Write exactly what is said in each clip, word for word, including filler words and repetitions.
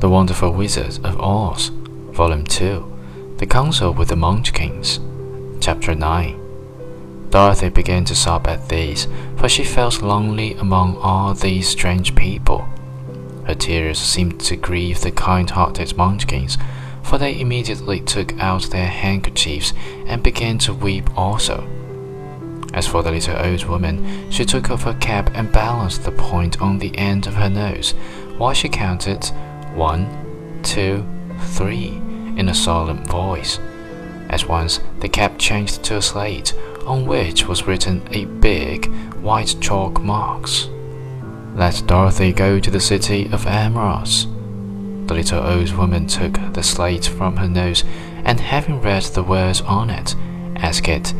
The Wonderful Wizard of Oz, Volume two, The Council with the Munchkins, Chapter nine. Dorothy began to sob at this, for she felt lonely among all these strange people. Her tears seemed to grieve the kind-hearted Munchkins, for they immediately took out their handkerchiefs and began to weep also. As for the little old woman, she took off her cap and balanced the point on the end of her nose, while she counted,One, two, three, in a solemn voice. At once, the cap changed to a slate, on which was written a big, white chalk marks. Let Dorothy go to the city of Emeralds. The little old woman took the slate from her nose, and having read the words on it, asked it,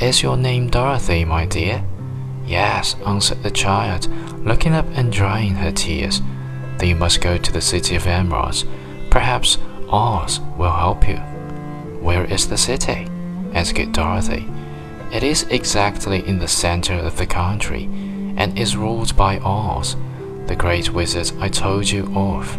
"Is your name Dorothy, my dear?" "Yes," answered the child, looking up and drying her tears.Then you must go to the city of Emeralds. Perhaps Oz will help you." "Where is the city?" asked Dorothy. "It is exactly in the center of the country, and is ruled by Oz, the great wizard I told you of."